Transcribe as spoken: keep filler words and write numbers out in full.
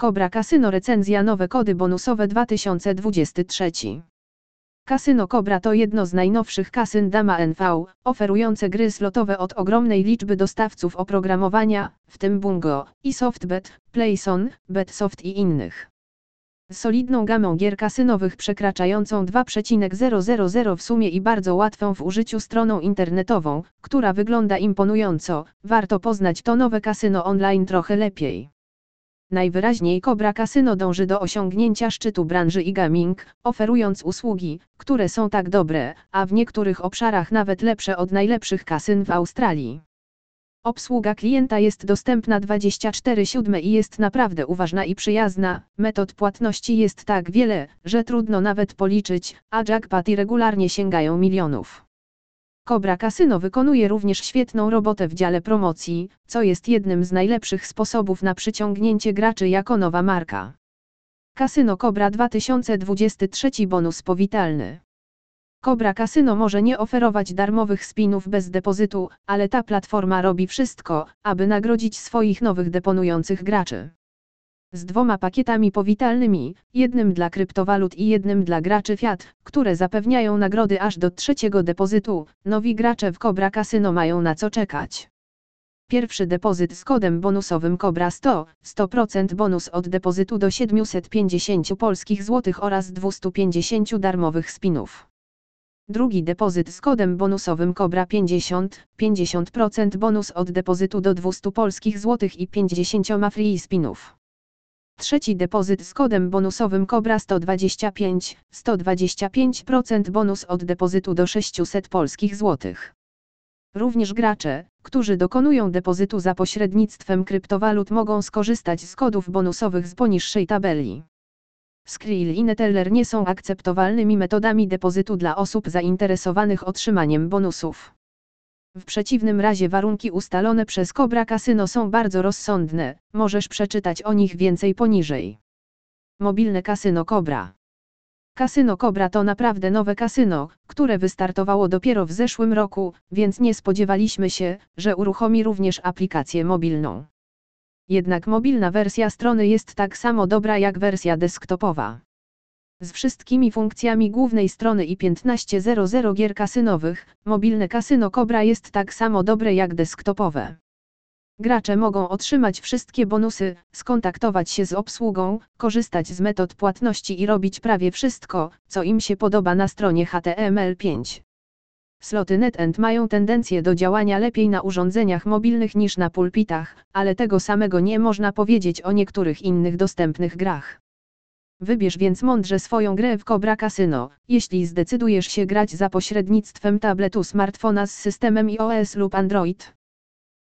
Cobra Casino recenzja nowe kody bonusowe dwa tysiące dwudziesty trzeci. Kasyno Cobra to jedno z najnowszych kasyn Dama N V, oferujące gry slotowe od ogromnej liczby dostawców oprogramowania, w tym Boongo, iSoftBet, Playson, Betsoft i innych. Z solidną gamą gier kasynowych przekraczającą dwa tysiące w sumie i bardzo łatwą w użyciu stroną internetową, która wygląda imponująco, warto poznać to nowe kasyno online trochę lepiej. Najwyraźniej Cobra Casino dąży do osiągnięcia szczytu branży iGaming, oferując usługi, które są tak dobre, a w niektórych obszarach nawet lepsze od najlepszych kasyn w Australii. Obsługa klienta jest dostępna dwadzieścia cztery siedem i jest naprawdę uważna i przyjazna, metod płatności jest tak wiele, że trudno nawet policzyć, a jackpoty regularnie sięgają milionów. Cobra Casino wykonuje również świetną robotę w dziale promocji, co jest jednym z najlepszych sposobów na przyciągnięcie graczy jako nowa marka. Kasyno Cobra dwa tysiące dwudziesty trzeci bonus powitalny. Cobra Casino może nie oferować darmowych spinów bez depozytu, ale ta platforma robi wszystko, aby nagrodzić swoich nowych deponujących graczy. Z dwoma pakietami powitalnymi, jednym dla kryptowalut i jednym dla graczy fiat, które zapewniają nagrody aż do trzeciego depozytu, nowi gracze w Cobra Casino mają na co czekać. Pierwszy depozyt z kodem bonusowym COBRA sto, sto procent bonus od depozytu do siedmiuset pięćdziesięciu polskich złotych oraz dwustu pięćdziesięciu darmowych spinów. Drugi depozyt z kodem bonusowym COBRA pięćdziesiąt, pięćdziesiąt procent bonus od depozytu do dwustu polskich złotych i pięćdziesięciu free spinów. Trzeci depozyt z kodem bonusowym COBRA sto dwadzieścia pięć, sto dwadzieścia pięć procent bonus od depozytu do sześciuset polskich złotych. Również gracze, którzy dokonują depozytu za pośrednictwem kryptowalut, mogą skorzystać z kodów bonusowych z poniższej tabeli. Skrill i Neteller nie są akceptowalnymi metodami depozytu dla osób zainteresowanych otrzymaniem bonusów. W przeciwnym razie warunki ustalone przez Cobra Casino są bardzo rozsądne, możesz przeczytać o nich więcej poniżej. Mobilne kasyno Cobra. Kasyno Cobra to naprawdę nowe kasyno, które wystartowało dopiero w zeszłym roku, więc nie spodziewaliśmy się, że uruchomi również aplikację mobilną. Jednak mobilna wersja strony jest tak samo dobra jak wersja desktopowa. Z wszystkimi funkcjami głównej strony i piętnaście tysięcy gier kasynowych, mobilne kasyno Cobra jest tak samo dobre jak desktopowe. Gracze mogą otrzymać wszystkie bonusy, skontaktować się z obsługą, korzystać z metod płatności i robić prawie wszystko, co im się podoba na stronie H T M L pięć. Sloty NetEnt mają tendencję do działania lepiej na urządzeniach mobilnych niż na pulpitach, ale tego samego nie można powiedzieć o niektórych innych dostępnych grach. Wybierz więc mądrze swoją grę w Cobra Casino, jeśli zdecydujesz się grać za pośrednictwem tabletu smartfona z systemem iOS lub Android,